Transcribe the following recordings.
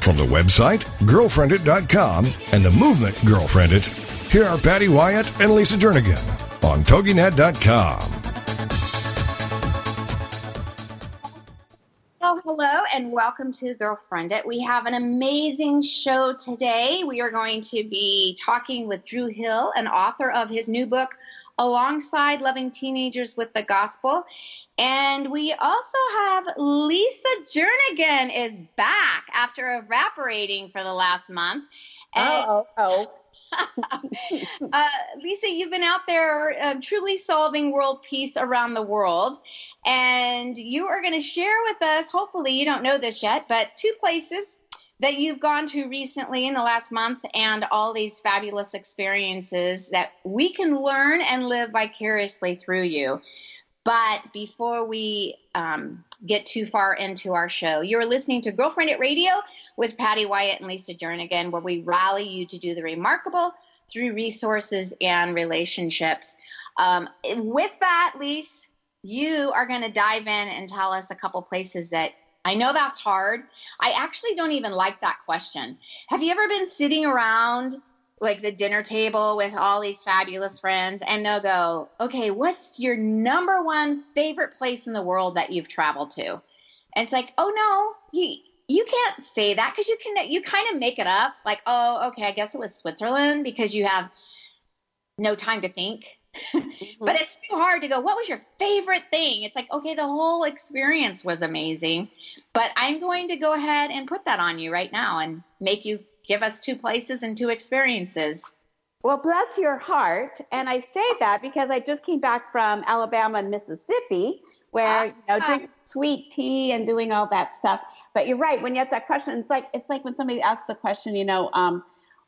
From the website, Girlfriendit.com, and the movement, Girlfriend It, here are Patty Wyatt and Lisa Jernigan on TogiNet.com. Oh, hello, and welcome to Girlfriend It. We have an amazing show today. We are going to be talking with Drew Hill, an author of his new book, Alongside Loving Teenagers with the Gospel. And we also have Lisa Jernigan is back after evaporating for the last month. Lisa, you've been out there truly solving world peace around the world. And you are going to share with us, hopefully you don't know this yet, but two places that you've gone to recently in the last month and all these fabulous experiences that we can learn and live vicariously through you. But before we get too far into our show, you're listening to Girlfriend It Radio with Patty Wyatt and Lisa Jernigan, where we rally you to do the remarkable through resources and relationships. With that, Lisa, you are going to dive in and tell us a couple places that I know that's hard. I actually don't even like that question. Have you ever been sitting around like the dinner table with all these fabulous friends, and they'll go, okay, what's your number one favorite place in the world that you've traveled to? And it's like, oh no, you can't say that because you kind of make it up. Like, oh, okay, I guess it was Switzerland because you have no time to think. But it's too hard to go, what was your favorite thing? It's like, okay, the whole experience was amazing, but I'm going to go ahead and put that on you right now and make you give us two places and two experiences. Well, bless your heart. And I say that because I just came back from Alabama and Mississippi, where, drinking sweet tea and doing all that stuff. But you're right. When you ask that question, it's like when somebody asks the question,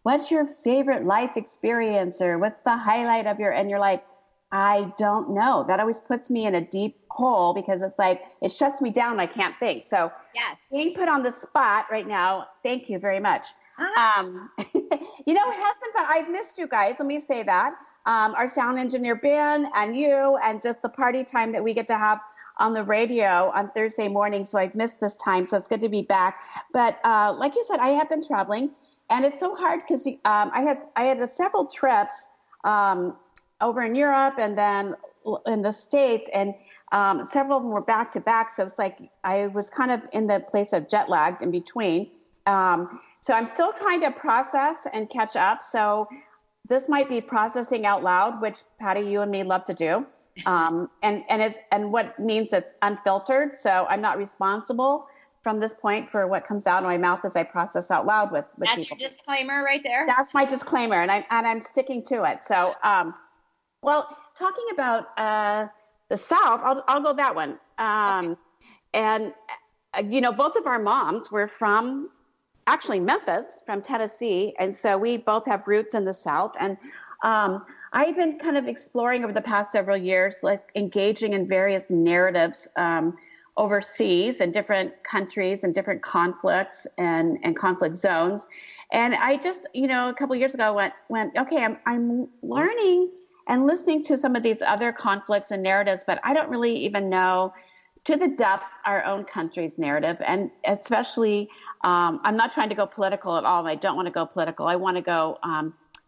what's your favorite life experience or what's the highlight of your, and you're like, I don't know. That always puts me in a deep hole because it's like, it shuts me down. I can't think. So yes, being put on the spot right now. Thank you very much. It has been fun. I've missed you guys. Let me say that. Our sound engineer, Ben, and you, and just the party time that we get to have on the radio on Thursday morning. So I've missed this time. So it's good to be back. But like you said, I have been traveling, and it's so hard because I had several trips over in Europe and then in the States, and several of them were back to back. So it's like I was kind of in the place of jet lagged in between. So I'm still trying to process and catch up. So this might be processing out loud, which Patty, you and me love to do. And what means it's unfiltered. So I'm not responsible from this point for what comes out of my mouth as I process out loud with that's people. Your disclaimer right there. That's my disclaimer. And I'm sticking to it. So, talking about, the South, I'll go that one. Okay. And both of our moms were from, actually Memphis, from Tennessee. And so we both have roots in the South. And I've been kind of exploring over the past several years, like engaging in various narratives overseas and different countries and different conflicts and conflict zones. And I just, a couple of years ago went, okay, I'm learning and listening to some of these other conflicts and narratives, but I don't really even know to the depth our own country's narrative. And especially, I'm not trying to go political at all. I don't want to go political. I want to go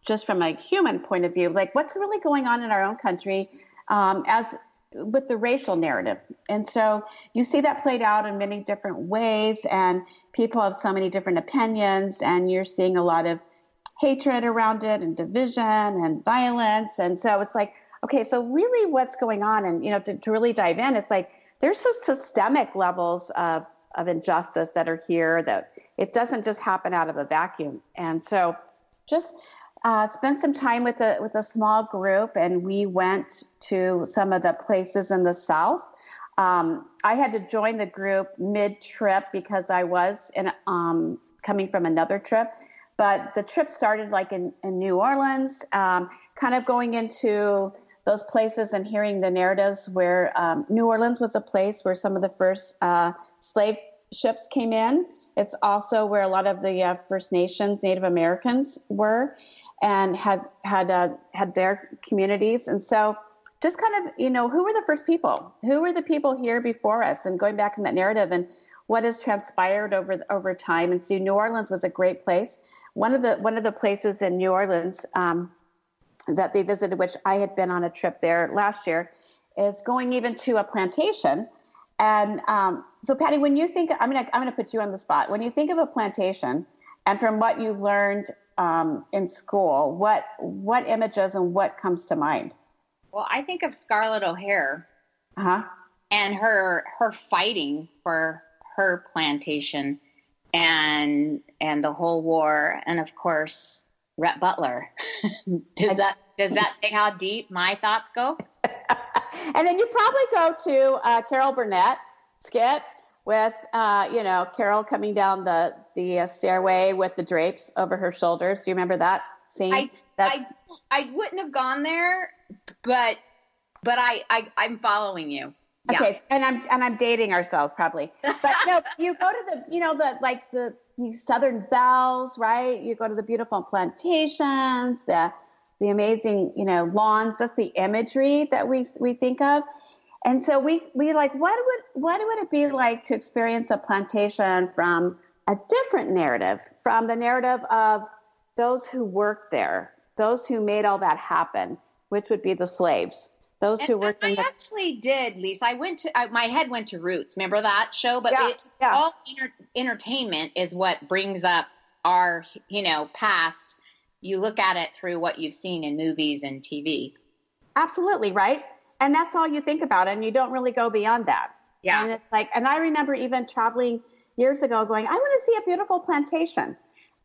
just from a human point of view, like what's really going on in our own country as with the racial narrative. And so you see that played out in many different ways, and people have so many different opinions, and you're seeing a lot of hatred around it and division and violence. And so it's like, okay, so really what's going on? And, to really dive in, it's like, there's some systemic levels of injustice that are here, that it doesn't just happen out of a vacuum. And so just spent some time with a small group, and we went to some of the places in the South. I had to join the group mid-trip because I was coming from another trip. But the trip started like in New Orleans, kind of going into those places and hearing the narratives where New Orleans was a place where some of the first slave ships came in. It's also where a lot of the First Nations, Native Americans were and had their communities. And so just kind of, who were the first people? Who were the people here before us? And going back in that narrative and what has transpired over time. And so New Orleans was a great place. One of the places in New Orleans that they visited, which I had been on a trip there last year, is going even to a plantation. And so, Patty, when you think, I'm gonna put you on the spot. When you think of a plantation, and from what you've learned in school, what images and what comes to mind? Well, I think of Scarlett O'Hare and her fighting for her plantation and the whole war, and of course Rhett Butler. Does that say how deep my thoughts go? And then you probably go to Carol Burnett skit with Carol coming down the stairway with the drapes over her shoulders. Do you remember that scene? I wouldn't have gone there, but I'm following you. Yeah. Okay, and I'm dating ourselves probably, but no, you go to the Southern bells, right? You go to the beautiful plantations, the amazing, lawns. That's the imagery that we think of. And so we like, what would it be like to experience a plantation from a different narrative, from the narrative of those who worked there, those who made all that happen, which would be the slaves. Those who worked I actually did, Lisa. My head went to Roots. Remember that show? But all entertainment is what brings up our, past. You look at it through what you've seen in movies and TV. Absolutely, right? And that's all you think about, and you don't really go beyond that. Yeah. And it's like, and I remember even traveling years ago going, I want to see a beautiful plantation.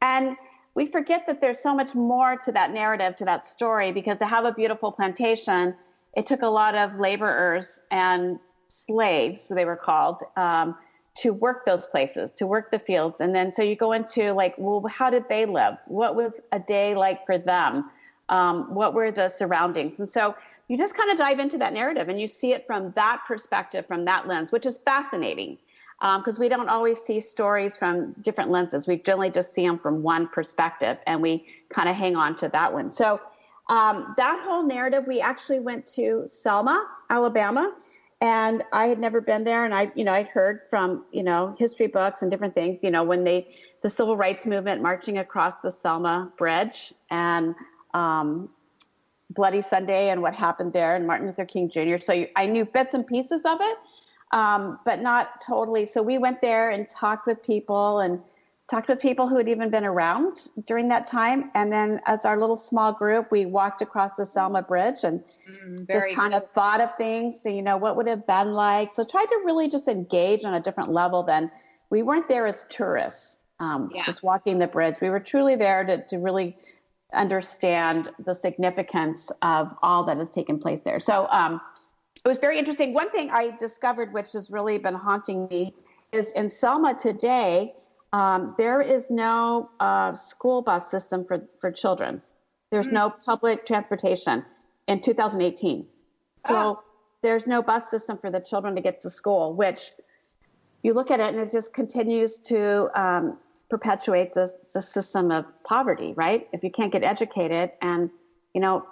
And we forget that there's so much more to that narrative, to that story, because to have a beautiful plantation, it took a lot of laborers and slaves, so they were called, to work those places, to work the fields. And then so you go into like, well, how did they live? What was a day like for them? What were the surroundings? And so you just kind of dive into that narrative and you see it from that perspective, from that lens, which is fascinating because we don't always see stories from different lenses. We generally just see them from one perspective and we kind of hang on to that one. So that whole narrative, we actually went to Selma, Alabama, and I had never been there. And I'd heard from, history books and different things, when the civil rights movement marching across the Selma Bridge and Bloody Sunday and what happened there and Martin Luther King Jr. So I knew bits and pieces of it, but not totally. So we went there and talked with people who had even been around during that time. And then as our little small group, we walked across the Selma Bridge and just kind of thought of things. So, what would it have been like? So tried to really just engage on a different level than we weren't there as tourists, just walking the bridge. We were truly there to really understand the significance of all that has taken place there. So it was very interesting. One thing I discovered, which has really been haunting me, is in Selma today, there is no school bus system for children. There's no public transportation in 2018. So there's no bus system for the children to get to school, which you look at it and it just continues to perpetuate the system of poverty, right? If you can't get educated and,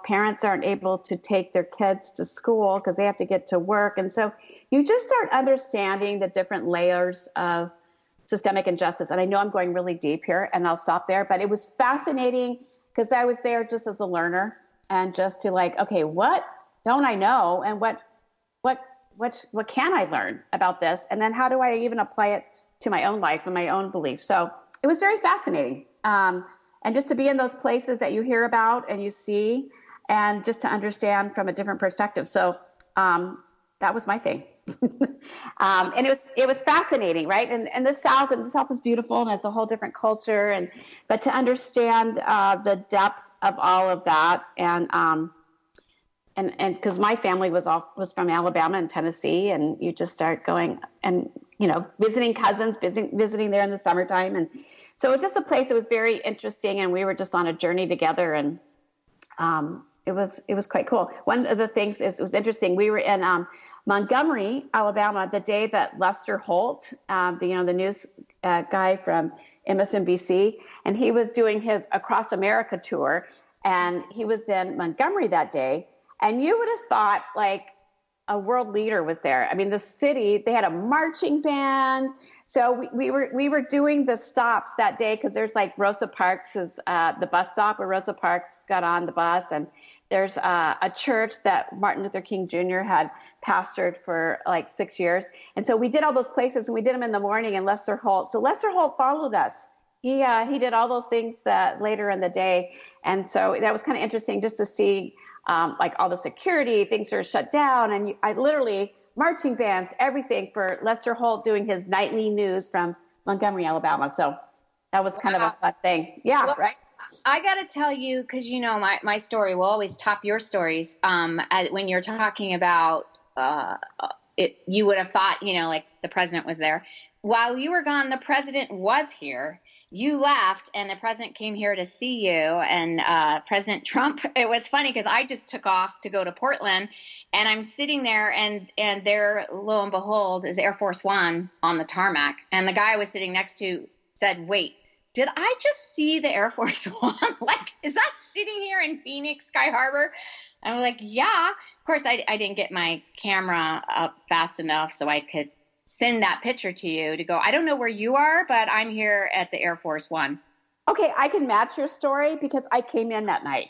parents aren't able to take their kids to school because they have to get to work. And so you just start understanding the different layers of systemic injustice. And I know I'm going really deep here and I'll stop there, but it was fascinating because I was there just as a learner and just to like, okay, what don't I know? And what can I learn about this? And then how do I even apply it to my own life and my own beliefs? So it was very fascinating. And just to be in those places that you hear about and you see, and just to understand from a different perspective. So, that was my thing. And it was fascinating, right? And the South is beautiful, and it's a whole different culture. But to understand the depth of all of that, and because my family was from Alabama and Tennessee, and you just start going and visiting cousins, visiting there in the summertime, and So it was just a place that was very interesting, and we were just on a journey together, and it was quite cool. One of the things is, it was interesting. We were in Montgomery, Alabama, the day that Lester Holt, the news guy from MSNBC, and he was doing his Across America tour, and he was in Montgomery that day. And you would have thought like a world leader was there. I mean, the city, they had a marching band. So we were doing the stops that day, because there's like Rosa Parks is the bus stop where Rosa Parks got on the bus, and there's a church that Martin Luther King Jr. had pastored for like 6 years. And so we did all those places, and we did them in the morning. And Lester Holt followed us. He did all those things that later in the day. And so that was kind of interesting just to see like all the security, things are shut down. And I literally marching bands, everything for Lester Holt doing his nightly news from Montgomery, Alabama. So that was kind of a fun thing. Yeah. Well, right. I got to tell you, because, my story will always top your stories. When you're talking about it, you would have thought, like the president was there. While you were gone, the president was here. You left, and the president came here to see you, and President Trump. It was funny because I just took off to go to Portland, and I'm sitting there, and there, lo and behold, is Air Force One on the tarmac, and the guy I was sitting next to said, "Wait, did I just see the Air Force One? Like, is that sitting here in Phoenix Sky Harbor?" And I'm like, "Yeah." Of course, I didn't get my camera up fast enough so I could send that picture to you to go, "I don't know where you are, but I'm here at the Air Force One." Okay. I can match your story because I came in that night.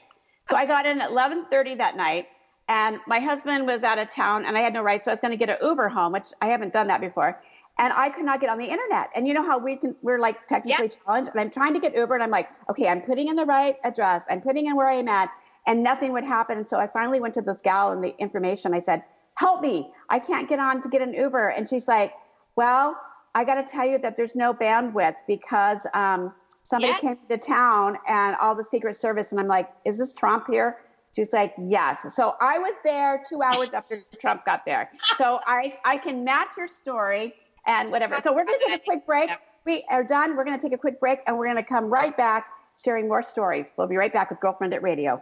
So I got in at 11:30 that night, and my husband was out of town, and I had no ride. So I was going to get an Uber home, which I haven't done that before. And I could not get on the internet. And you know how we're like technically challenged, and I'm trying to get Uber, and I'm like, okay, I'm putting in the right address. I'm putting in where I am at, and nothing would happen. And so I finally went to this gal and the information. I said, "Help me. I can't get on to get an Uber." And she's like, "Well, I got to tell you that there's no bandwidth because somebody came to town and all the Secret Service." And I'm like, "Is this Trump here?" She's like, "Yes." So I was there 2 hours after Trump got there. So I can match your story and whatever. So we're going to take a quick break. We are done. We're going to take a quick break, and we're going to come right back sharing more stories. We'll be right back with Girlfriend at Radio.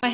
My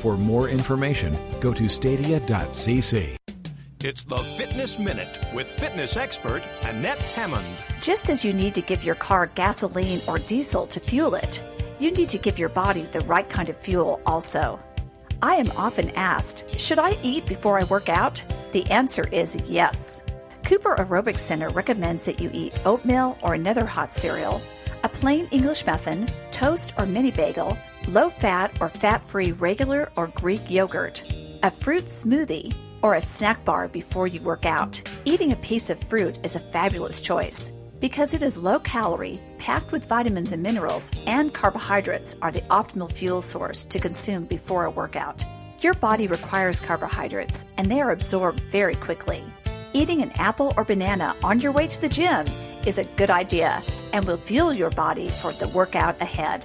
For more information, go to stadia.cc. It's the Fitness Minute with fitness expert Annette Hammond. Just as you need to give your car gasoline or diesel to fuel it, you need to give your body the right kind of fuel also. I am often asked, should I eat before I work out? The answer is yes. Cooper Aerobics Center recommends that you eat oatmeal or another hot cereal, a plain English muffin, toast or mini bagel, low-fat or fat-free regular or Greek yogurt, a fruit smoothie, or a snack bar before you work out. Eating a piece of fruit is a fabulous choice because it is low-calorie, packed with vitamins and minerals, and carbohydrates are the optimal fuel source to consume before a workout. Your body requires carbohydrates, and they are absorbed very quickly. Eating an apple or banana on your way to the gym is a good idea and will fuel your body for the workout ahead.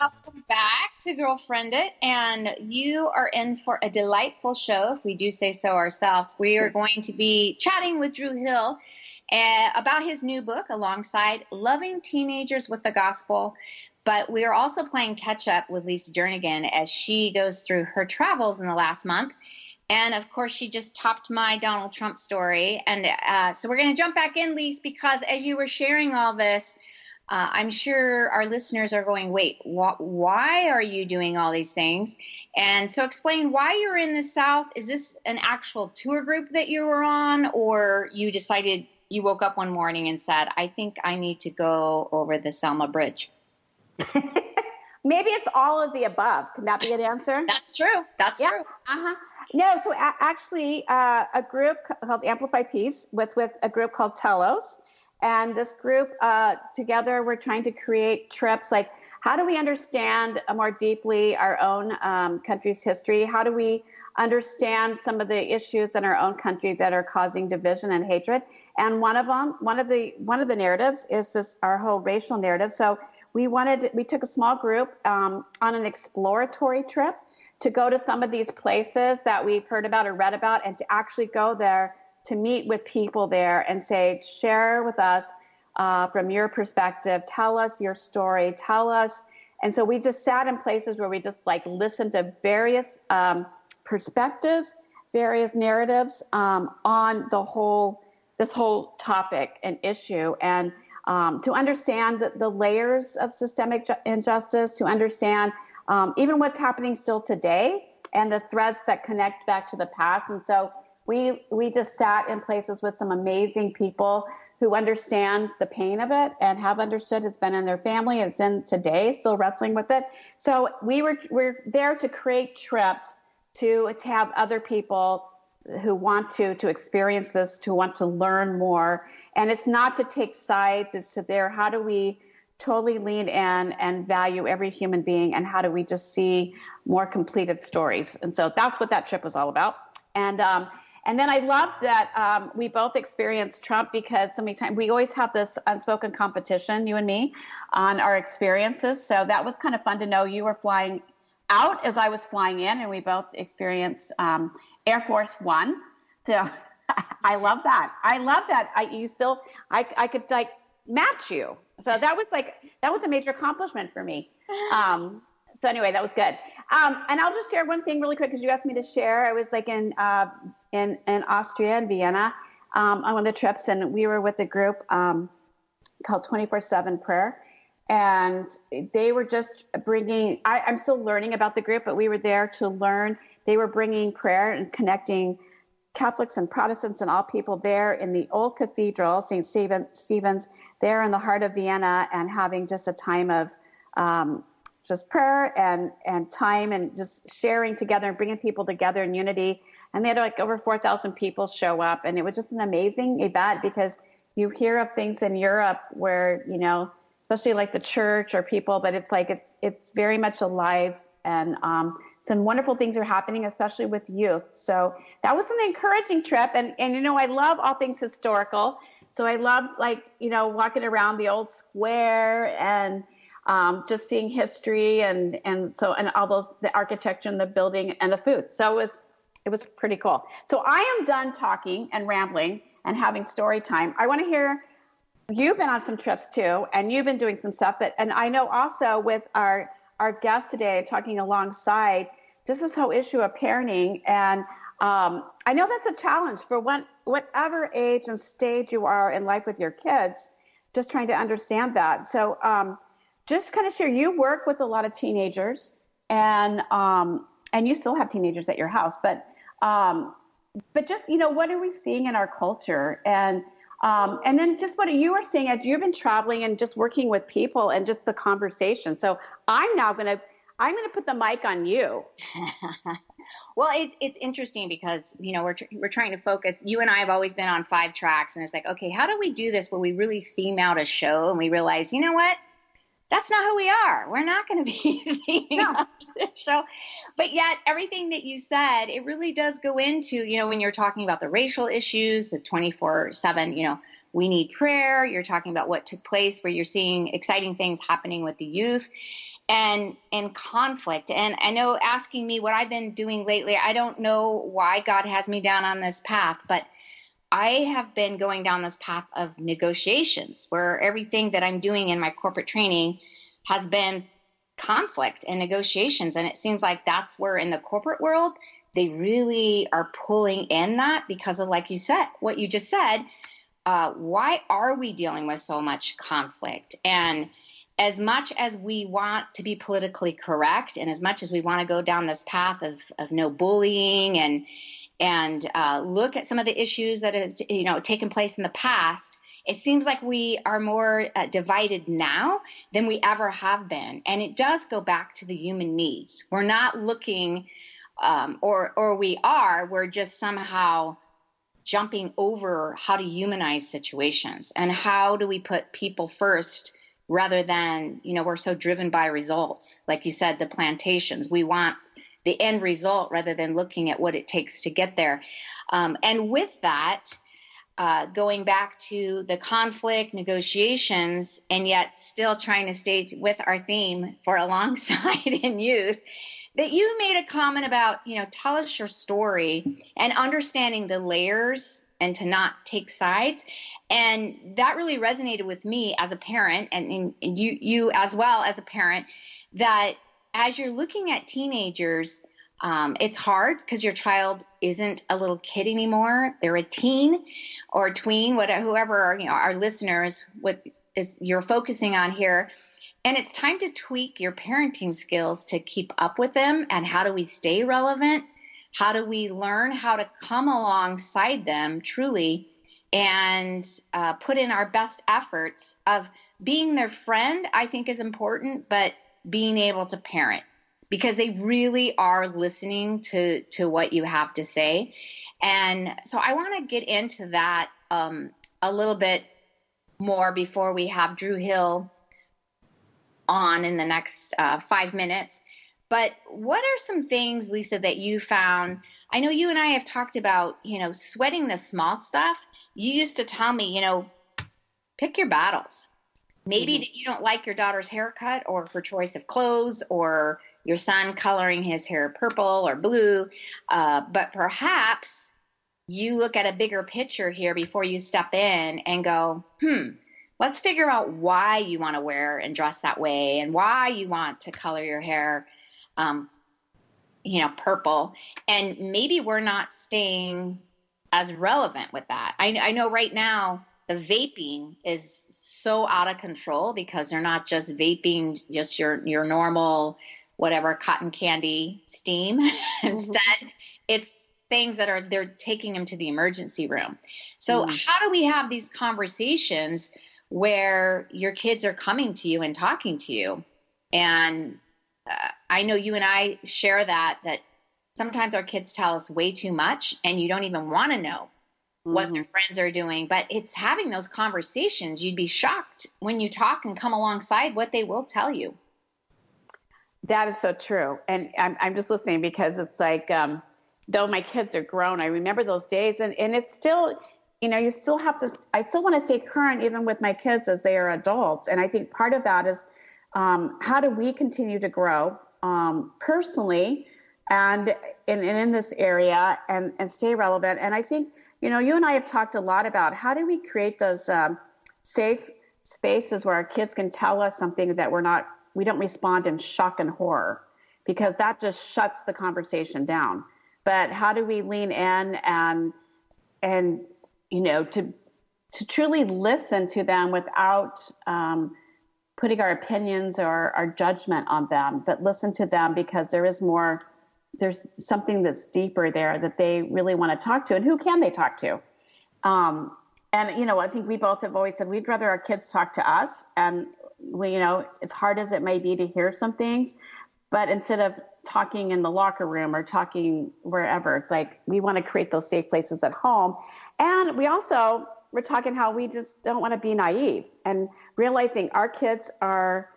Welcome back to Girlfriended, and you are in for a delightful show, if we do say so ourselves. We are going to be chatting with Drew Hill about his new book, Alongside Loving Teenagers with the Gospel. But we are also playing catch-up with Lisa Jernigan as she goes through her travels in the last month. And, of course, she just topped my Donald Trump story. And so we're going to jump back in, Lisa, because as you were sharing all this, I'm sure our listeners are going, wait, why are you doing all these things? And so explain why you're in the South. Is this an actual tour group that you were on, or you decided you woke up one morning and said, I think I need to go over the Selma Bridge? Maybe it's all of the above. Can that be an answer? That's true. That's true. Uh-huh. No, so actually a group called Amplify Peace with a group called Telos. And this group, together, we're trying to create trips like, how do we understand more deeply our own country's history? How do we understand some of the issues in our own country that are causing division and hatred? And one of the narratives is this, our whole racial narrative. So we took a small group on an exploratory trip to go to some of these places that we've heard about or read about, and to actually go there to meet with people there and say, share with us from your perspective, tell us your story, tell us. And so we just sat in places where we just like listened to various perspectives, various narratives on this whole topic and issue. And to understand the layers of systemic injustice, to understand even what's happening still today and the threads that connect back to the past. And so we just sat in places with some amazing people who understand the pain of it and have understood it's been in their family and it's in today, still wrestling with it. So we're there to create trips to have other people who want to experience this, to want to learn more. And it's not to take sides. It's to how do we totally lean in and value every human being, and how do we just see more completed stories? And so that's what that trip was all about. And then I loved that we both experienced Trump, because so many times we always have this unspoken competition, you and me, on our experiences. So that was kind of fun to know. You were flying out as I was flying in, and we both experienced Air Force One. So I love that. I could like match you. So that was a major accomplishment for me. So anyway, that was good. And I'll just share one thing really quick, because you asked me to share. I was like in Austria, in Vienna, on one of the trips, and we were with a group called 24-7 Prayer. And they were just bringing, I'm still learning about the group, but we were there to learn. They were bringing prayer and connecting Catholics and Protestants and all people there in the old cathedral, St. Stephen's, there in the heart of Vienna, and having just a time of just prayer and time and just sharing together and bringing people together in unity. And they had like over 4,000 people show up. And it was just an amazing event, because you hear of things in Europe where, you know, especially like the church or people, but it's like, it's very much alive, and some wonderful things are happening, especially with youth. So that was an encouraging trip. And, you know, I love all things historical. So I loved, like, you know, walking around the old square and just seeing history and all those, the architecture and the building and the food. So it was pretty cool. So I am done talking and rambling and having story time. I want to hear, you've been on some trips too, and you've been doing some stuff that, and I know also with our guest today, talking alongside, this is how issue of parenting. And I know that's a challenge for whatever age and stage you are in life with your kids, just trying to understand that. So just kind of share, you work with a lot of teenagers, and you still have teenagers at your house, but just, you know, what are we seeing in our culture? And then just what you are seeing as you've been traveling and just working with people and just the conversation. So I'm now going to I'm going to put the mic on you. Well, it's interesting because, you know, we're trying to focus. You and I have always been on 5 tracks, and it's like, okay, how do we do this? Well, we really theme out a show, and we realize, you know what? That's not who we are. We're not going to be the show. But yet everything that you said, it really does go into, you know, when you're talking about the racial issues, the 24/7, you know, we need prayer. You're talking about what took place where you're seeing exciting things happening with the youth and conflict. And I know asking me what I've been doing lately, I don't know why God has me down on this path, but I have been going down this path of negotiations where everything that I'm doing in my corporate training has been conflict and negotiations. And it seems like that's where in the corporate world, they really are pulling in that because of, like you said, what you just said, why are we dealing with so much conflict? And as much as we want to be politically correct and as much as we want to go down this path of no bullying and look at some of the issues that have, you know, taken place in the past, it seems like we are more divided now than we ever have been. And it does go back to the human needs. We're not looking, or we are, we're just somehow jumping over how to humanize situations and how do we put people first rather than, you know, we're so driven by results. Like you said, the plantations, we want the end result rather than looking at what it takes to get there. And with that, going back to the conflict, negotiations, and yet still trying to stay with our theme for Alongside in Youth, that you made a comment about, you know, tell us your story and understanding the layers and to not take sides. And that really resonated with me as a parent and you as well as a parent, that as you're looking at teenagers, it's hard because your child isn't a little kid anymore. They're a teen or a tween, whatever, whoever, you know, our listeners, what is you're focusing on here. And it's time to tweak your parenting skills to keep up with them. And how do we stay relevant? How do we learn how to come alongside them truly and put in our best efforts of being their friend, I think is important, but being able to parent because they really are listening to what you have to say. And so I want to get into that a little bit more before we have Drew Hill on in the next 5 minutes. But what are some things, Lisa, that you found? I know you and I have talked about, you know, sweating the small stuff. You used to tell me, you know, pick your battles. Maybe that you don't like your daughter's haircut or her choice of clothes or your son coloring his hair purple or blue, but perhaps you look at a bigger picture here before you step in and go, let's figure out why you want to wear and dress that way and why you want to color your hair, you know, purple. And maybe we're not staying as relevant with that. I know right now the vaping is so out of control because they're not just vaping just your normal whatever cotton candy steam. Instead, it's things that they're taking them to the emergency room. So how do we have these conversations where your kids are coming to you and talking to you? And I know you and I share that sometimes our kids tell us way too much and you don't even want to know what their friends are doing, but it's having those conversations. You'd be shocked when you talk and come alongside what they will tell you. That is so true. And I'm just listening because it's like, though my kids are grown, I remember those days and it's still, you know, you still have to, I still want to stay current even with my kids as they are adults. And I think part of that is, how do we continue to grow, personally and in this area and stay relevant. And I think, you know, you and I have talked a lot about how do we create those safe spaces where our kids can tell us something that we don't respond in shock and horror, because that just shuts the conversation down. But how do we lean in and you know, to truly listen to them without putting our opinions or our judgment on them, but listen to them because there is more. There's something that's deeper there that they really want to talk to, and who can they talk to? And, you know, I think we both have always said we'd rather our kids talk to us. And we, you know, as hard as it may be to hear some things, But instead of talking in the locker room or talking wherever, it's like we want to create those safe places at home. And we also, we're talking how we just don't want to be naive and realizing our kids are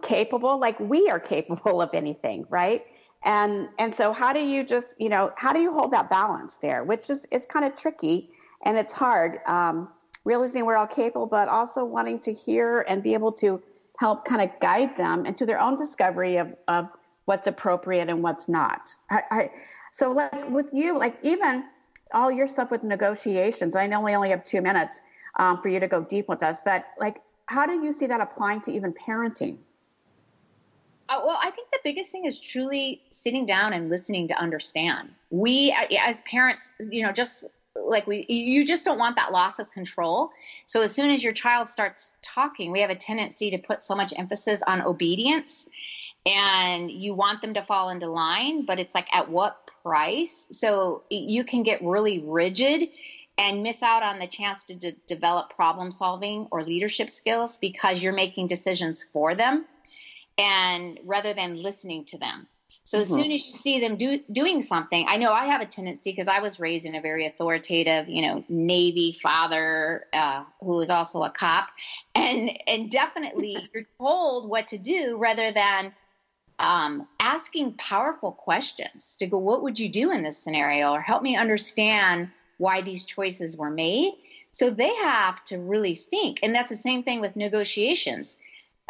capable, like we are capable of anything, right? And so how do you just, you know, how do you hold that balance there, which is, it's kind of tricky and it's hard, realizing we're all capable, but also wanting to hear and be able to help kind of guide them into their own discovery of what's appropriate and what's not. So like with you, like even all your stuff with negotiations, I know we only have 2 minutes for you to go deep with us, but like, how do you see that applying to even parenting? Well, I think the biggest thing is truly sitting down and listening to understand. We, as parents, you know, just like we, you just don't want that loss of control. So as soon as your child starts talking, we have a tendency to put so much emphasis on obedience, and you want them to fall into line, but it's like, at what price? So you can get really rigid and miss out on the chance to develop problem solving or leadership skills because you're making decisions for them, and rather than listening to them. So as soon as you see them doing something, I know I have a tendency, because I was raised in a very authoritative, you know, Navy father, who was also a cop, and definitely you're told what to do rather than asking powerful questions to go, what would you do in this scenario? Or help me understand why these choices were made. So they have to really think. And that's the same thing with negotiations.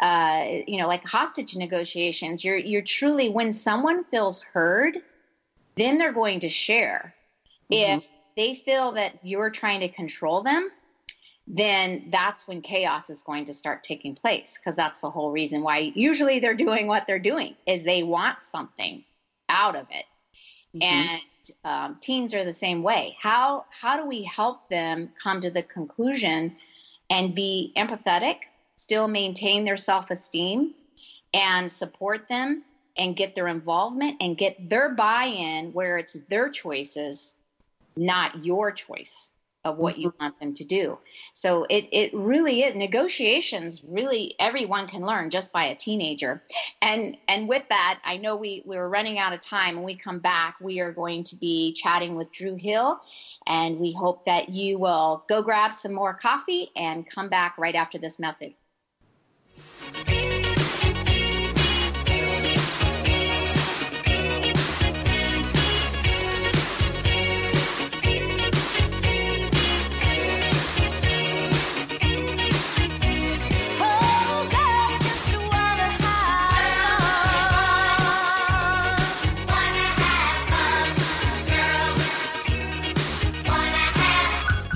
You know, like hostage negotiations, you're truly, when someone feels heard, then they're going to share. If they feel that you're trying to control them, then that's when chaos is going to start taking place. Cause that's the whole reason why usually they're doing what they're doing, is they want something out of it. And, teens are the same way. How do we help them come to the conclusion and be empathetic, still maintain their self-esteem and support them and get their involvement and get their buy-in, where it's their choices, not your choice of what you want them to do. So it really is, negotiations really everyone can learn just by a teenager. And with that, I know we were running out of time. When we come back, we are going to be chatting with Drew Hill, and we hope that you will go grab some more coffee and come back right after this message.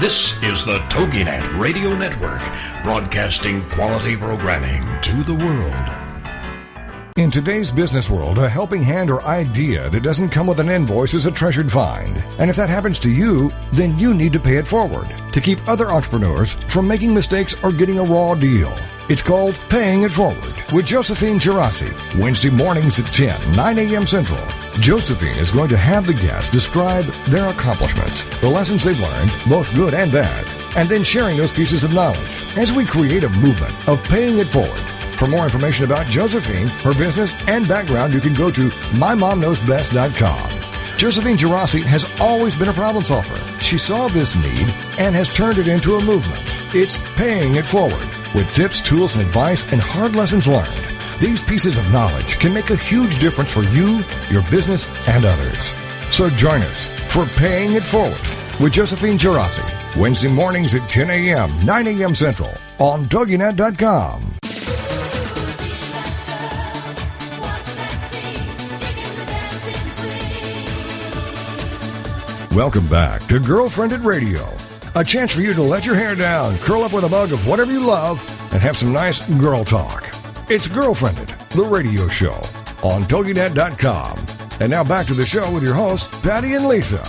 This is the TogiNet Radio Network, broadcasting quality programming to the world. In today's business world, a helping hand or idea that doesn't come with an invoice is a treasured find. And if that happens to you, then you need to pay it forward to keep other entrepreneurs from making mistakes or getting a raw deal. It's called Paying It Forward with Josephine Girasi, Wednesday mornings at 10, 9 a.m. Central. Josephine is going to have the guests describe their accomplishments, the lessons they've learned, both good and bad, and then sharing those pieces of knowledge as we create a movement of paying it forward. For more information about Josephine, her business, and background, you can go to MyMomKnowsBest.com. Josephine Girasi has always been a problem solver. She saw this need and has turned it into a movement. It's Paying It Forward, with tips, tools, and advice, and hard lessons learned. These pieces of knowledge can make a huge difference for you, your business, and others. So join us for Paying It Forward with Josephine Girasi, Wednesday mornings at 10 a.m., 9 a.m. Central on TogiNet.com. Welcome back to Girlfriended Radio, a chance for you to let your hair down, curl up with a mug of whatever you love, and have some nice girl talk. It's Girlfriended, the radio show on TogiNet.com. And now back to the show with your hosts, Patty and Lisa.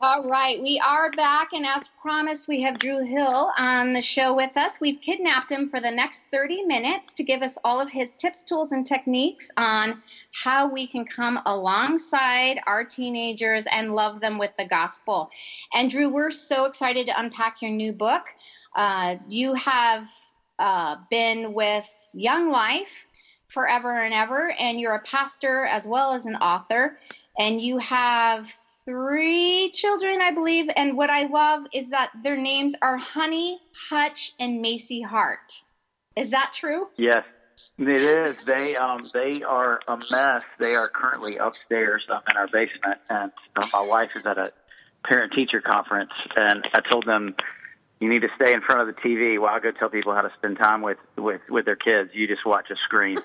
All right, we are back, and as promised, we have Drew Hill on the show with us. We've kidnapped him for the next 30 minutes to give us all of his tips, tools, and techniques on how we can come alongside our teenagers and love them with the gospel. And Drew, we're so excited to unpack your new book. You have been with Young Life forever and ever, and you're a pastor as well as an author, and you have 3 children, I believe. And what I love is that their names are Honey, Hutch, and Macy Hart. Is that true? Yes. It is. They are a mess. They are currently upstairs. I'm in our basement, and my wife is at a parent-teacher conference, and I told them, you need to stay in front of the TV while I go tell people how to spend time with their kids. You just watch a screen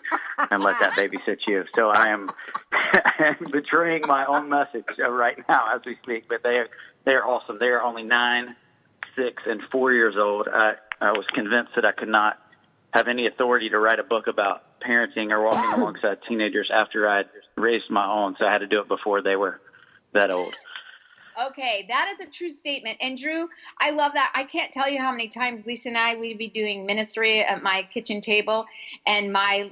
and let that babysit you. So I am betraying my own message right now as we speak, but they're awesome. They are only 9, 6, and 4 years old. I was convinced that I could not have any authority to write a book about parenting or walking alongside teenagers after I raised my own. So I had to do it before they were that old. Okay, that is a true statement. And Drew, I love that. I can't tell you how many times Lisa and I would be doing ministry at my kitchen table, and my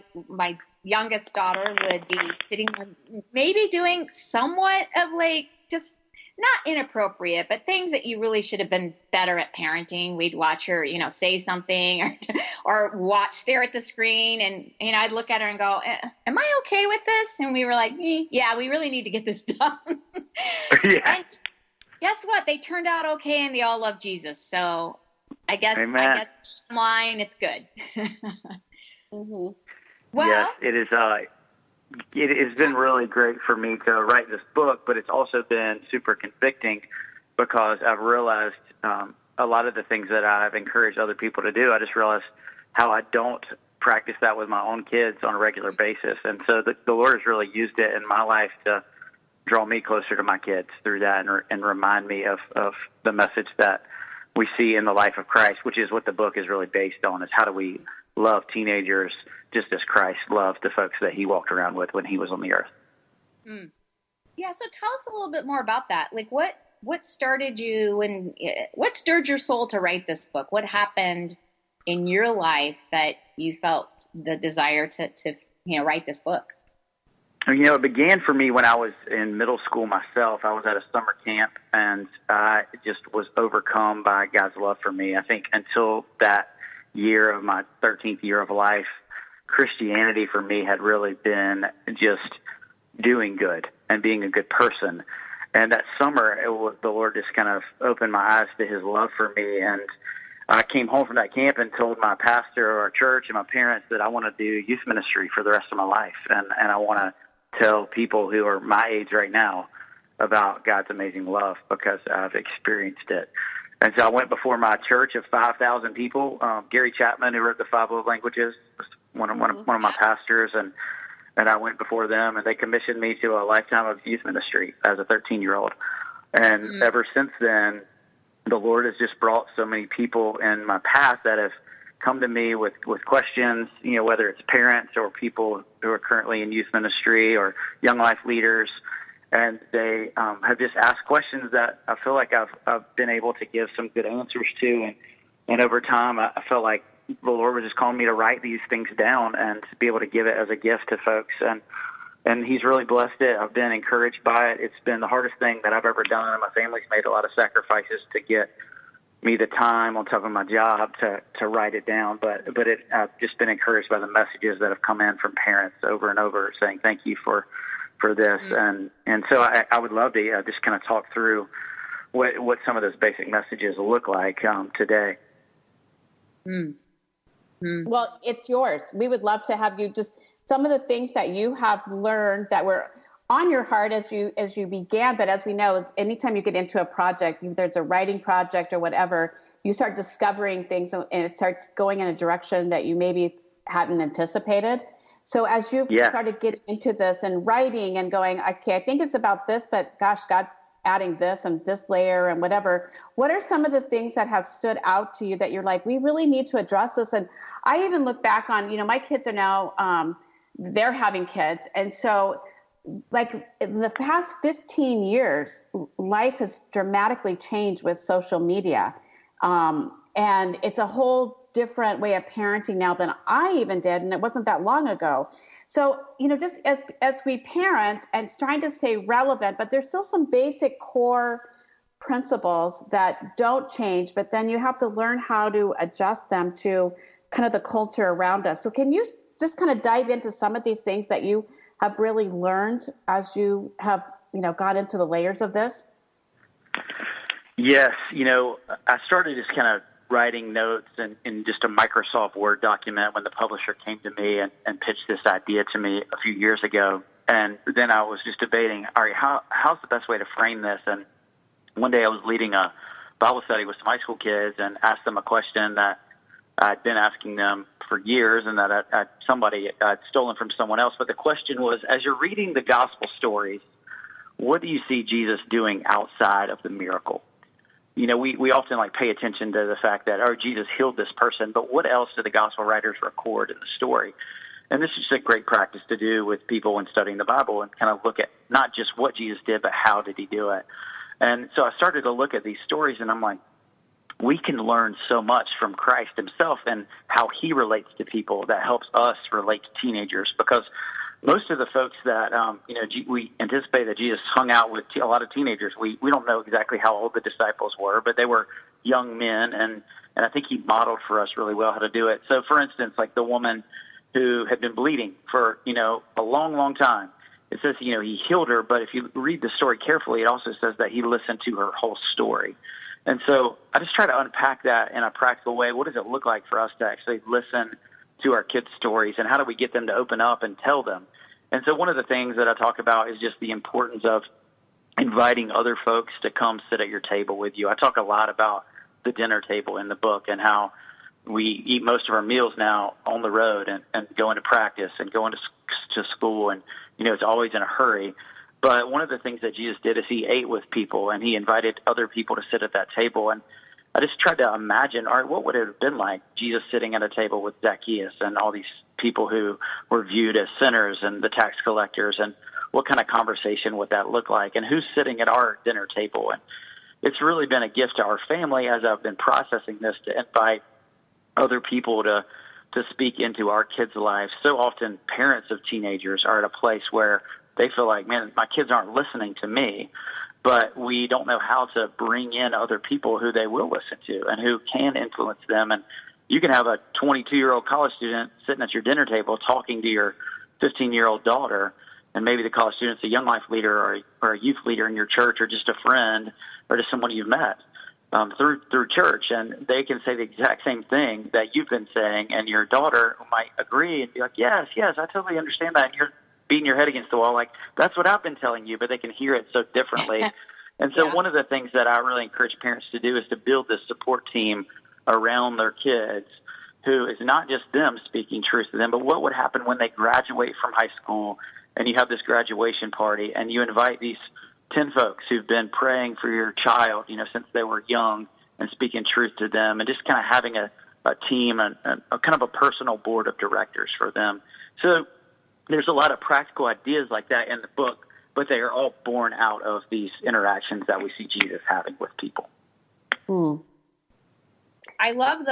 youngest daughter would be sitting maybe doing somewhat of like just not inappropriate, but things that you really should have been better at parenting. We'd watch her, say something or stare at the screen. And, I'd look at her and go, am I okay with this? And we were like, yeah, we really need to get this done. Yeah. And guess what? They turned out okay, and they all love Jesus. So I guess, mine, it's good. Mm-hmm. Well, yes, it is. It's been really great for me to write this book, but it's also been super convicting because I've realized a lot of the things that I've encouraged other people to do. I just realized how I don't practice that with my own kids on a regular basis. And so the Lord has really used it in my life to draw me closer to my kids through that and remind me of the message that we see in the life of Christ, which is what the book is really based on, is how do we love teenagers just as Christ loved the folks that he walked around with when he was on the earth. Mm. Yeah, so tell us a little bit more about that. Like what started you and what stirred your soul to write this book? What happened in your life that you felt the desire to write this book? It began for me when I was in middle school myself. I was at a summer camp, and I just was overcome by God's love for me. I think until that year of my 13th year of life, Christianity for me had really been just doing good and being a good person. And that summer, the Lord just kind of opened my eyes to his love for me. And I came home from that camp and told my pastor of our church and my parents that I want to do youth ministry for the rest of my life. And I want to tell people who are my age right now about God's amazing love because I've experienced it. And so I went before my church of 5,000 people. Gary Chapman, who wrote the 5 Love Languages, was one of my pastors, and I went before them, and they commissioned me to a lifetime of youth ministry as a 13-year-old. And ever since then, the Lord has just brought so many people in my path that have come to me with questions, whether it's parents or people who are currently in youth ministry or Young Life leaders. And they have just asked questions that I feel like I've been able to give some good answers to. And over time, I felt like the Lord was just calling me to write these things down and to be able to give it as a gift to folks. And he's really blessed it. I've been encouraged by it. It's been the hardest thing that I've ever done. My family's made a lot of sacrifices to get me the time on top of my job to write it down. But I've just been encouraged by the messages that have come in from parents over and over saying, thank you for this. And so I would love to just kind of talk through what some of those basic messages look like today. Well, it's yours. We would love to have you just some of the things that you have learned that were on your heart as you began, but as we know, anytime you get into a project, whether it's a writing project or whatever, you start discovering things and it starts going in a direction that you maybe hadn't anticipated. So as you've started getting into this and writing and going, okay, I think it's about this, but gosh, God's adding this and this layer and whatever, what are some of the things that have stood out to you that you're like, we really need to address this? And I even look back on, you know, my kids are now, they're having kids. And so like in the past 15 years, life has dramatically changed with social media. And it's a whole different way of parenting now than I even did. And it wasn't that long ago. So, you know, just as we parent and trying to stay relevant, but there's still some basic core principles that don't change, but then you have to learn how to adjust them to kind of the culture around us. So can you just kind of dive into some of these things that you have really learned as you have, you know, got into the layers of this? Yes. You know, I started just kind of writing notes in just a Microsoft Word document when the publisher came to me and pitched this idea to me a few years ago. And then I was just debating, all right, how's the best way to frame this? And one day I was leading a Bible study with some high school kids and asked them a question that I'd been asking them for years and that I'd stolen from someone else. But the question was, as you're reading the gospel stories, what do you see Jesus doing outside of the miracle? You know, we often like pay attention to the fact that, oh, Jesus healed this person, but what else do the gospel writers record in the story? And this is just a great practice to do with people when studying the Bible and kind of look at not just what Jesus did, but how did he do it? And so I started to look at these stories and I'm like, we can learn so much from Christ himself and how he relates to people that helps us relate to teenagers, because most of the folks that, you know, we anticipate that Jesus hung out with a lot of teenagers. We don't know exactly how old the disciples were, but they were young men, and I think he modeled for us really well how to do it. So, for instance, like the woman who had been bleeding for, you know, a long, long time, it says, you know, he healed her, but if you read the story carefully, it also says that he listened to her whole story. And so I just try to unpack that in a practical way. What does it look like for us to actually listen to our kids' stories, and how do we get them to open up and tell them? And so one of the things that I talk about is just the importance of inviting other folks to come sit at your table with you. I talk a lot about the dinner table in the book and how we eat most of our meals now on the road and going to practice and going to school, and, you know, it's always in a hurry. But one of the things that Jesus did is he ate with people, and he invited other people to sit at that table. And I just tried to imagine, all right, what would it have been like, Jesus sitting at a table with Zacchaeus and all these people who were viewed as sinners and the tax collectors, and what kind of conversation would that look like, and who's sitting at our dinner table? And it's really been a gift to our family as I've been processing this to invite other people to speak into our kids' lives. So often parents of teenagers are at a place where they feel like, man, my kids aren't listening to me. But we don't know how to bring in other people who they will listen to and who can influence them. And you can have a 22-year-old college student sitting at your dinner table talking to your 15-year-old daughter, and maybe the college student's a Young Life leader or a youth leader in your church, or just a friend, or just someone you've met through church. And they can say the exact same thing that you've been saying, and your daughter might agree and be like, yes, I totally understand that. And you're beating your head against the wall, like, that's what I've been telling you, but they can hear it so differently. And so one of the things that I really encourage parents to do is to build this support team around their kids, who is not just them speaking truth to them, but what would happen when they graduate from high school and you have this graduation party and you invite these 10 folks who've been praying for your child, you know, since they were young, and speaking truth to them, and just kind of having a team and a kind of a personal board of directors for them. So there's a lot of practical ideas like that in the book, but they are all born out of these interactions that we see Jesus having with people. Mm. I love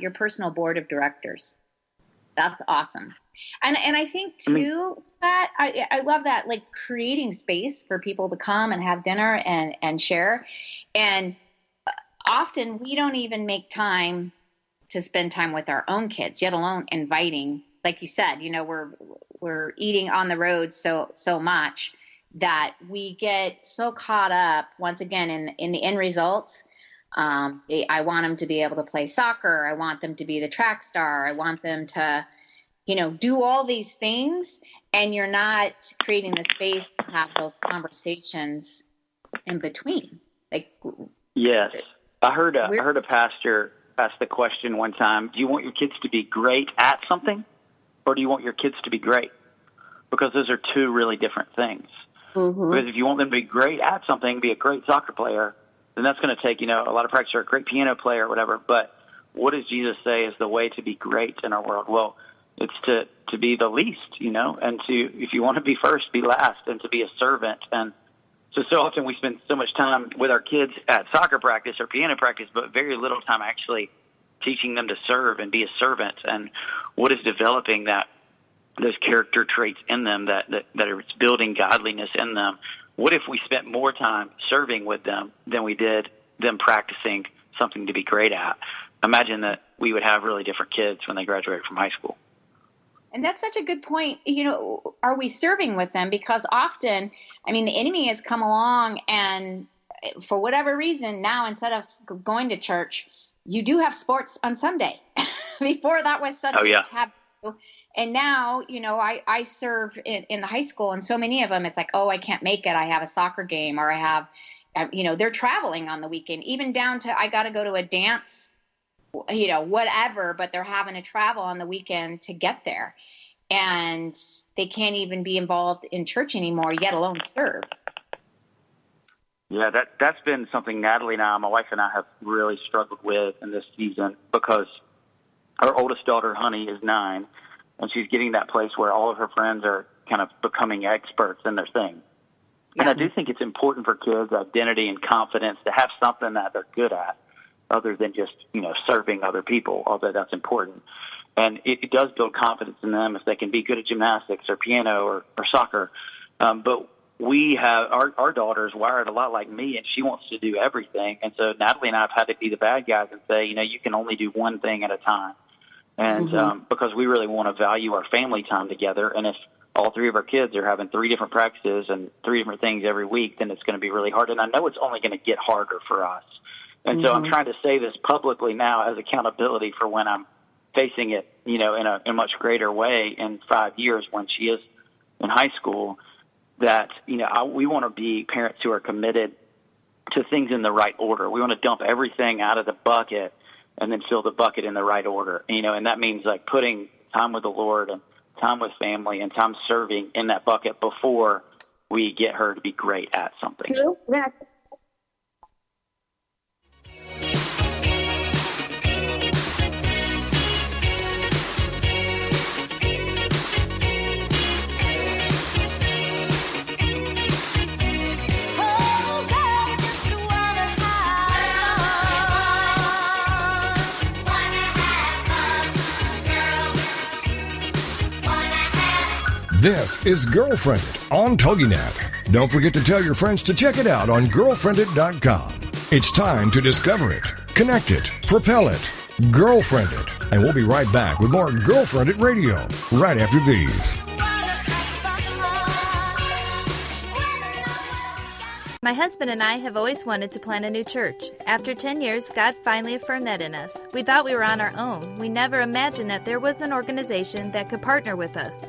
your personal board of directors. That's awesome. And I think, too, that I love that, like, creating space for people to come and have dinner and share. And often we don't even make time to spend time with our own kids, yet alone inviting. Like you said, you know, we're eating on the road so much that we get so caught up once again in the end results. I want them to be able to play soccer. I want them to be the track star. I want them to, you know, do all these things. and you're not creating the space to have those conversations in between. Like, yes, I heard a pastor ask the question one time: do you want your kids to be great at something, or do you want your kids to be great? Because those are two really different things. Mm-hmm. Because if you want them to be great at something, be a great soccer player, then that's going to take, you know, a lot of practice, or a great piano player or whatever. But what does Jesus say is the way to be great in our world? Well, it's to be the least, you know, and to, if you want to be first, be last, and to be a servant. And so often we spend so much time with our kids at soccer practice or piano practice, but very little time actually teaching them to serve and be a servant. And what is developing that, those character traits in them that are building godliness in them? What if we spent more time serving with them than we did them practicing something to be great at? Imagine that we would have really different kids when they graduate from high school. And that's such a good point. You know, are we serving with them? Because often, I mean, the enemy has come along, and for whatever reason, now instead of going to church, you do have sports on Sunday. Before that was such a taboo. And now, you know, I serve in the high school, and so many of them, it's like, oh, I can't make it. I have a soccer game, or I have, you know, they're traveling on the weekend, even down to I got to go to a dance, you know, whatever, but they're having to travel on the weekend to get there. And they can't even be involved in church anymore, yet alone serve. Yeah, that's been something Natalie and I, my wife and I, have really struggled with in this season, because our oldest daughter, Honey, is 9. And she's getting that place where all of her friends are kind of becoming experts in their thing. Yeah. And I do think it's important for kids' identity and confidence to have something that they're good at other than just, you know, serving other people, although that's important. And it does build confidence in them if they can be good at gymnastics or piano or soccer. But we have our daughter's wired a lot like me, and she wants to do everything. And so Natalie and I have had to be the bad guys and say, you know, you can only do one thing at a time. And because we really want to value our family time together, and if all three of our kids are having three different practices and three different things every week, then it's going to be really hard. And I know it's only going to get harder for us. And so I'm trying to say this publicly now as accountability for when I'm facing it, you know, in a much greater way in 5 years when she is in high school, that, you know, we want to be parents who are committed to things in the right order. We want to dump everything out of the bucket and then fill the bucket in the right order, you know, and that means like putting time with the Lord and time with family and time serving in that bucket before we get her to be great at something. This is Girlfriendit on TogiNet. Don't forget to tell your friends to check it out on Girlfriendit.com. It's time to discover it, connect it, propel it, Girlfriend It. And we'll be right back with more Girlfriendit Radio right after these. My husband and I have always wanted to plant a new church. After 10 years, God finally affirmed that in us. We thought we were on our own. We never imagined that there was an organization that could partner with us.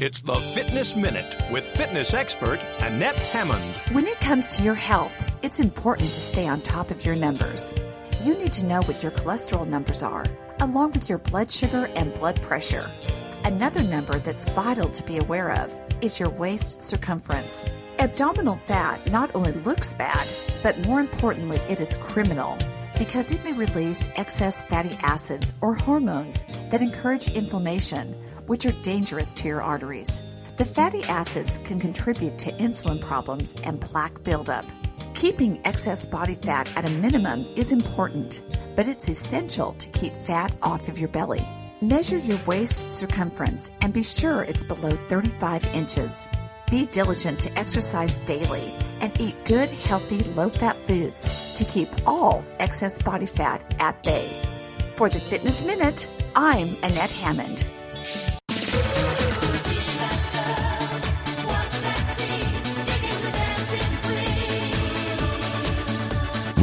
It's the Fitness Minute with fitness expert Annette Hammond. When it comes to your health, it's important to stay on top of your numbers. You need to know what your cholesterol numbers are, along with your blood sugar and blood pressure. Another number that's vital to be aware of is your waist circumference. Abdominal fat not only looks bad, but more importantly, it is criminal, because it may release excess fatty acids or hormones that encourage inflammation, which are dangerous to your arteries. The fatty acids can contribute to insulin problems and plaque buildup. Keeping excess body fat at a minimum is important, but it's essential to keep fat off of your belly. Measure your waist circumference and be sure it's below 35 inches. Be diligent to exercise daily and eat good, healthy, low-fat foods to keep all excess body fat at bay. For the Fitness Minute, I'm Annette Hammond.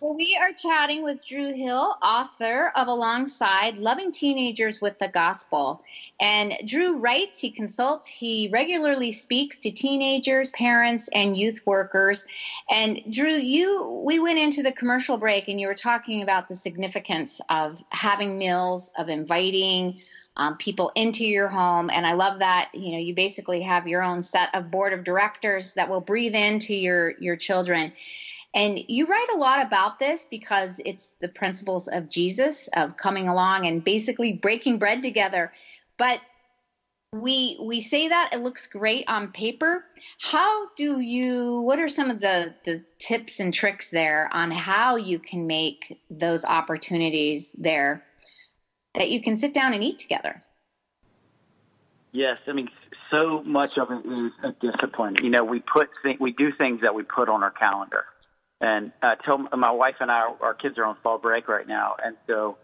Well, we are chatting with Drew Hill, author of Alongside Loving Teenagers with the Gospel. And Drew writes, he consults, he regularly speaks to teenagers, parents, and youth workers. And Drew, we went into the commercial break and you were talking about the significance of having meals, of inviting people into your home. And I love that, you know, you basically have your own set of board of directors that will breathe into your children. And you write a lot about this because it's the principles of Jesus, of coming along and basically breaking bread together. But we say that it looks great on paper. What are some of the tips and tricks there on how you can make those opportunities there that you can sit down and eat together? Yes, I mean, so much of it is a discipline. You know, we do things that we put on our calendar. And my wife and I, our kids are on fall break right now. And so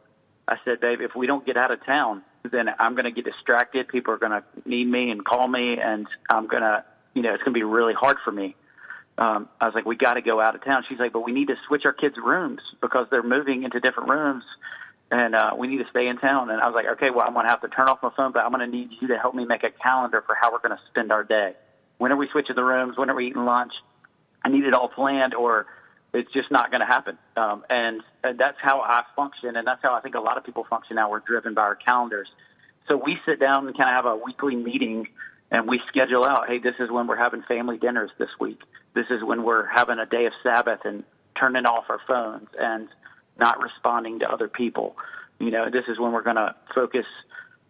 I said, babe, if we don't get out of town, then I'm going to get distracted. People are going to need me and call me. And I'm going to, you know, it's going to be really hard for me. I was like, we got to go out of town. She's like, but we need to switch our kids' rooms because they're moving into different rooms. And we need to stay in town. And I was like, okay, well, I'm going to have to turn off my phone, but I'm going to need you to help me make a calendar for how we're going to spend our day. When are we switching the rooms? When are we eating lunch? I need it all planned or it's just not going to happen. And that's how I function, and that's how I think a lot of people function now. We're driven by our calendars. So we sit down and kind of have a weekly meeting, and we schedule out, hey, this is when we're having family dinners this week. This is when we're having a day of Sabbath and turning off our phones and not responding to other people. You know, this is when we're going to focus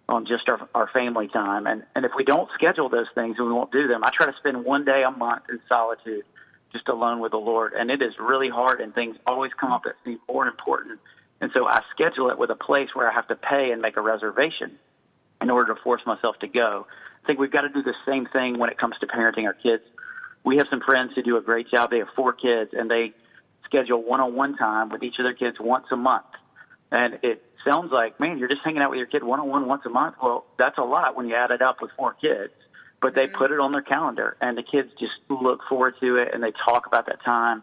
on just our family time. And if we don't schedule those things and we won't do them, I try to spend one day a month in solitude just alone with the Lord. And it is really hard, and things always come up that seem more important. And so I schedule it with a place where I have to pay and make a reservation in order to force myself to go. I think we've got to do the same thing when it comes to parenting our kids. We have some friends who do a great job. They have 4 kids, and they schedule one-on-one time with each of their kids once a month. And it sounds like, man, you're just hanging out with your kid one-on-one once a month. Well, that's a lot when you add it up with 4 kids. But they put it on their calendar, and the kids just look forward to it, and they talk about that time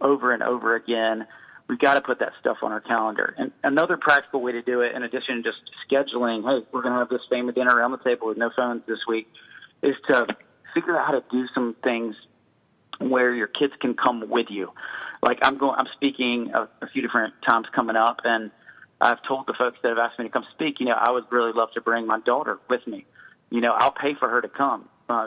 over and over again. We've got to put that stuff on our calendar. And another practical way to do it, in addition to just scheduling, hey, we're going to have this family dinner around the table with no phones this week, is to figure out how to do some things where your kids can come with you. Like I'm speaking a few different times coming up, and I've told the folks that have asked me to come speak, you know, I would really love to bring my daughter with me. You know, I'll pay for her to come.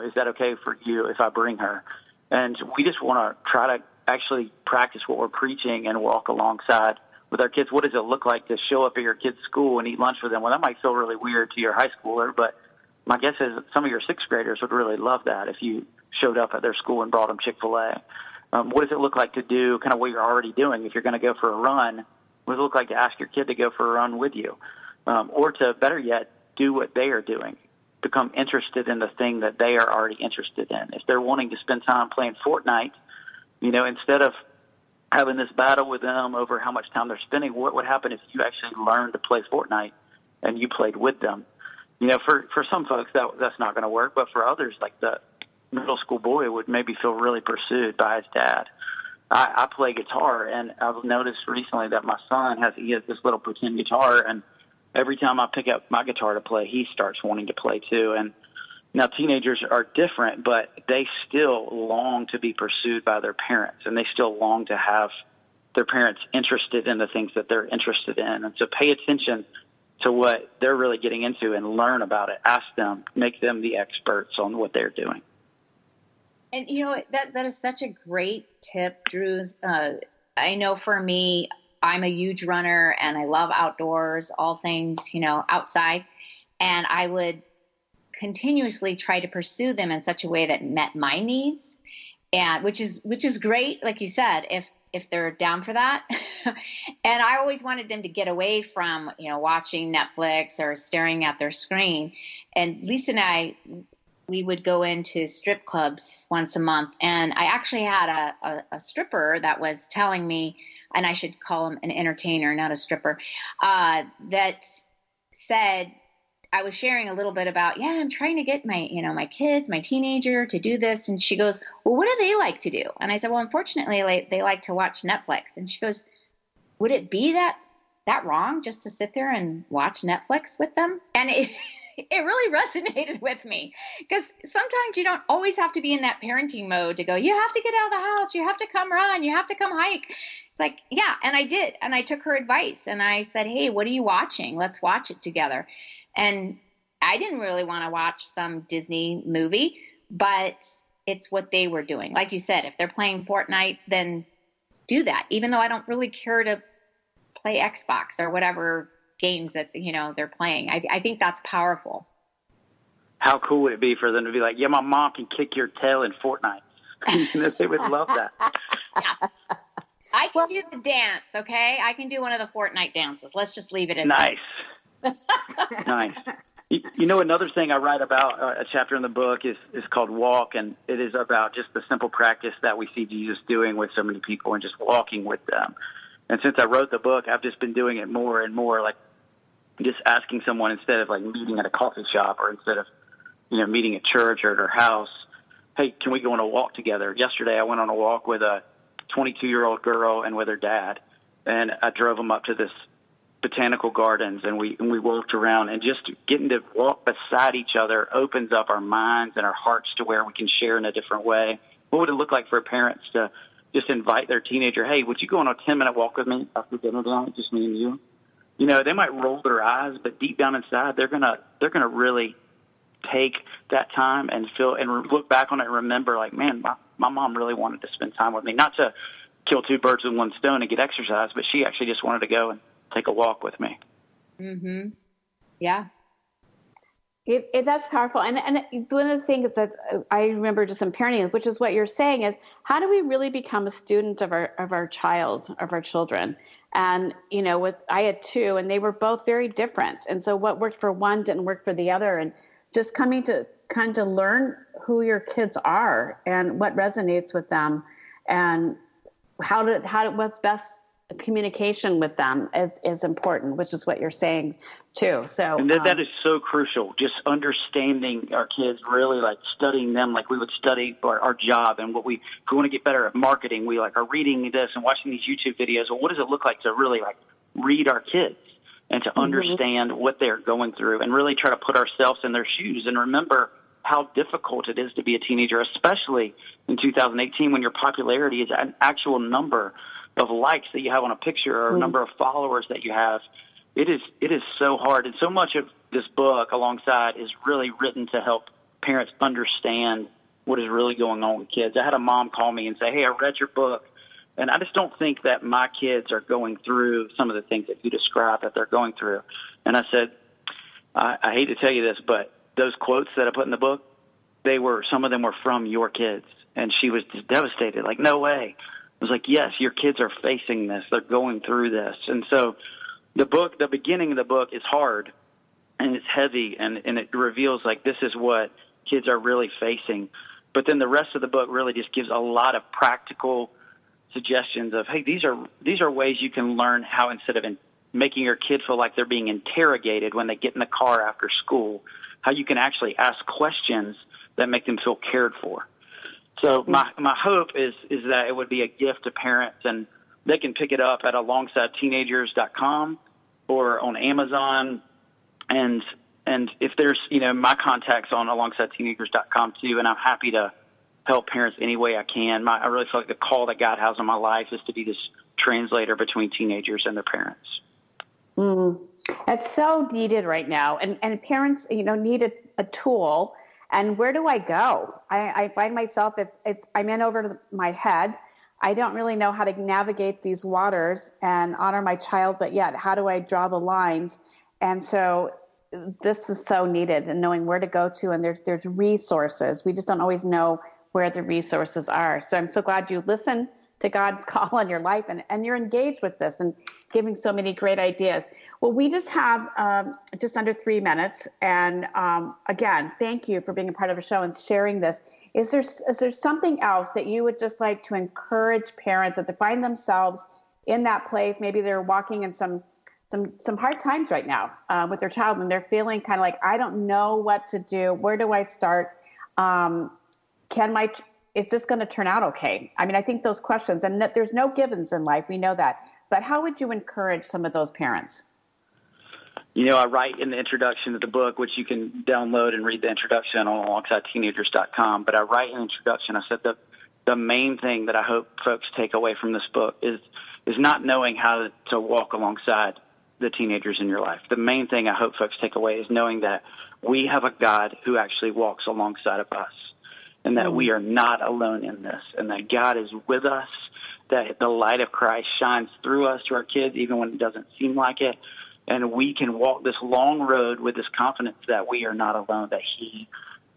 Is that okay for you if I bring her? And we just want to try to actually practice what we're preaching and walk alongside with our kids. What does it look like to show up at your kid's school and eat lunch with them? Well, that might feel really weird to your high schooler, but my guess is some of your 6th graders would really love that if you showed up at their school and brought them Chick-fil-A. What does it look like to do kind of what you're already doing? If you're going to go for a run, what does it look like to ask your kid to go for a run with you? Or to, better yet, do what they are doing. Become interested in the thing that they are already interested in. If they're wanting to spend time playing Fortnite, you know, instead of having this battle with them over how much time they're spending, what would happen if you actually learned to play Fortnite and you played with them? You know, for some folks, that's not going to work, but for others, like the middle school boy would maybe feel really pursued by his dad. I play guitar, and I've noticed recently that my son has this little pretend guitar, and every time I pick up my guitar to play, he starts wanting to play too. And now teenagers are different, but they still long to be pursued by their parents, and they still long to have their parents interested in the things that they're interested in. And so pay attention to what they're really getting into and learn about it. Ask them, make them the experts on what they're doing. And, you know, that is such a great tip, Drew. I know for me, I'm a huge runner and I love outdoors, all things, you know, outside. And I would continuously try to pursue them in such a way that met my needs, and which is great, like you said, if they're down for that. And I always wanted them to get away from, watching Netflix or staring at their screen. And Lisa and I, we would go into strip clubs once a month. And I actually had a stripper that was telling me, and I should call him an entertainer, not a stripper, that said, I was sharing a little bit about, I'm trying to get my, my kids, my teenager to do this. And she goes, well, what do they like to do? And I said, well, unfortunately, they like to watch Netflix. And she goes, would it be that wrong just to sit there and watch Netflix with them? And it really resonated with me, because sometimes you don't always have to be in that parenting mode to go, you have to get out of the house, you have to come run, you have to come hike. It's like, yeah. And I did. And I took her advice and I said, hey, what are you watching? Let's watch it together. And I didn't really want to watch some Disney movie, but it's what they were doing. Like you said, if they're playing Fortnite, then do that. Even though I don't really care to play Xbox or whatever games that, they're playing. I think that's powerful. How cool would it be for them to be like, yeah, my mom can kick your tail in Fortnite. They would love that. Yeah. I can do the dance, okay? I can do one of the Fortnite dances. Let's just leave it at that. Nice. Nice. Another thing I write about, a chapter in the book is called Walk, and it is about just the simple practice that we see Jesus doing with so many people and just walking with them. And since I wrote the book, I've just been doing it more and more, like just asking someone instead of like meeting at a coffee shop or instead of, meeting at church or at her house, hey, can we go on a walk together? Yesterday, I went on a walk with a 22-year-old girl and with her dad, and I drove them up to this botanical gardens, and we walked around, and just getting to walk beside each other opens up our minds and our hearts to where we can share in a different way. What would it look like for parents to just invite their teenager, hey, would you go on a 10-minute walk with me after dinner tonight, just me and you? They might roll their eyes, but deep down inside, they're gonna really take that time and feel and look back on it and remember, like, man, my mom really wanted to spend time with me, not to kill two birds with one stone and get exercise, but she actually just wanted to go and take a walk with me. Mm-hmm. Yeah. That's powerful. And one of the things that I remember just in parenting, which is what you're saying, is how do we really become a student of our children? And, I had two, and they were both very different. And so what worked for one didn't work for the other. And just coming to kind of learn who your kids are and what resonates with them and what's best communication with them is important, which is what you're saying too. So and that is so crucial. Just understanding our kids, really like studying them, like we would study our job and what if we want to get better at marketing, we like are reading this and watching these YouTube videos. Well, what does it look like to really like read our kids and to understand mm-hmm. what they're going through and really try to put ourselves in their shoes and remember how difficult it is to be a teenager, especially in 2018 when your popularity is an actual number of likes that you have on a picture or a number of followers that you have. It is so hard. And so much of this book Alongside is really written to help parents understand what is really going on with kids. I had a mom call me and say, hey, I read your book, and I just don't think that my kids are going through some of the things that you describe that they're going through. And I said, I hate to tell you this, but those quotes that I put in the book, some of them were from your kids. And she was just devastated, like, no way. I was like, yes, your kids are facing this. They're going through this. And so the beginning of the book is hard and it's heavy and it reveals like this is what kids are really facing. But then the rest of the book really just gives a lot of practical suggestions of, hey, these are ways you can learn how instead of making your kid feel like they're being interrogated when they get in the car after school, how you can actually ask questions that make them feel cared for. So my hope is that it would be a gift to parents, and they can pick it up at AlongsideTeenagers.com or on Amazon, and if there's my contact's on AlongsideTeenagers.com too, and I'm happy to help parents any way I can. I really feel like the call that God has on my life is to be this translator between teenagers and their parents. That's so needed right now, and parents need a tool. And where do I go? I find myself, if I'm in over my head, I don't really know how to navigate these waters and honor my child, but yet how do I draw the lines? And so this is so needed, and knowing where to go to, and there's resources. We just don't always know where the resources are. So I'm so glad you listen to God's call on your life, and you're engaged with this and giving so many great ideas. Well, we just have just under 3 minutes. And again, thank you for being a part of the show and sharing this. Is there something else that you would just like to encourage parents that find themselves in that place? Maybe they're walking in some hard times right now with their child, and they're feeling kind of like, I don't know what to do. Where do I start? Is this going to turn out okay? I mean, I think those questions, and that there's no givens in life. We know that. But how would you encourage some of those parents? You know, I write in the introduction to the book, which you can download and read the introduction on AlongsideTeenagers.com. But I write an introduction. I said the main thing that I hope folks take away from this book is not knowing how to walk alongside the teenagers in your life. The main thing I hope folks take away is knowing that we have a God who actually walks alongside of us, and that we are not alone in this, and that God is with us, that the light of Christ shines through us to our kids, even when it doesn't seem like it. And we can walk this long road with this confidence that we are not alone, that He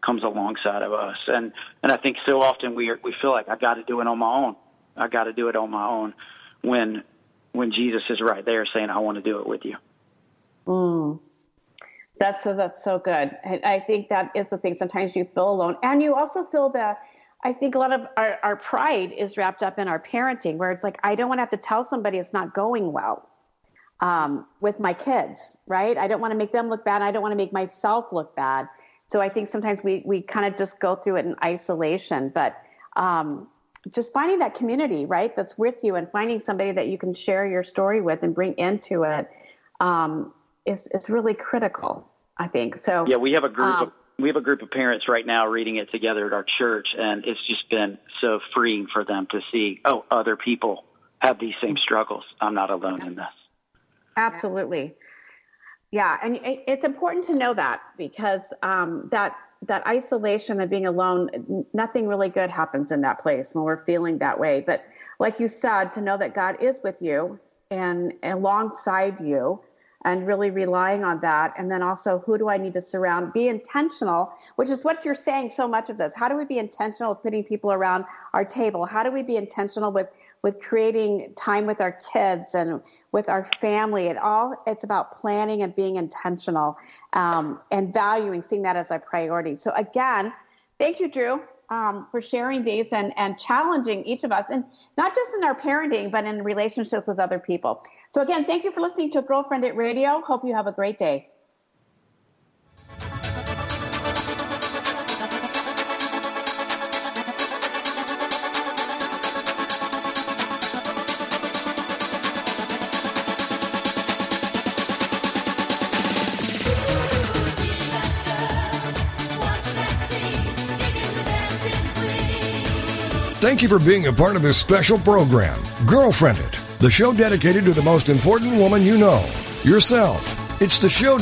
comes alongside of us. And I think so often we feel like, I got to do it on my own. I got to do it on my own, when Jesus is right there saying, I want to do it with you. Mm. That's so good. I think that is the thing. Sometimes you feel alone, and you also feel that, I think a lot of our pride is wrapped up in our parenting, where it's like, I don't want to have to tell somebody it's not going well with my kids, right? I don't want to make them look bad. I don't want to make myself look bad. So I think sometimes we kind of just go through it in isolation, but just finding that community, right, that's with you, and finding somebody that you can share your story with and bring into it is really critical, I think. So yeah, we have a group of parents right now reading it together at our church, and it's just been so freeing for them to see, oh, other people have these same struggles. I'm not alone in this. Absolutely. Yeah, and it's important to know that, because that isolation of being alone, nothing really good happens in that place when we're feeling that way. But like you said, to know that God is with you and alongside you, and really relying on that. And then also, who do I need to surround? Be intentional, which is what you're saying so much of this. How do we be intentional with putting people around our table? How do we be intentional with creating time with our kids and with our family? It's about planning and being intentional and valuing, seeing that as a priority. So again, thank you, Drew, for sharing these and challenging each of us, and not just in our parenting, but in relationships with other people. So again, thank you for listening to Girlfriend It Radio. Hope you have a great day. Thank you for being a part of this special program, Girlfriend It, the show dedicated to the most important woman you know, yourself. It's the show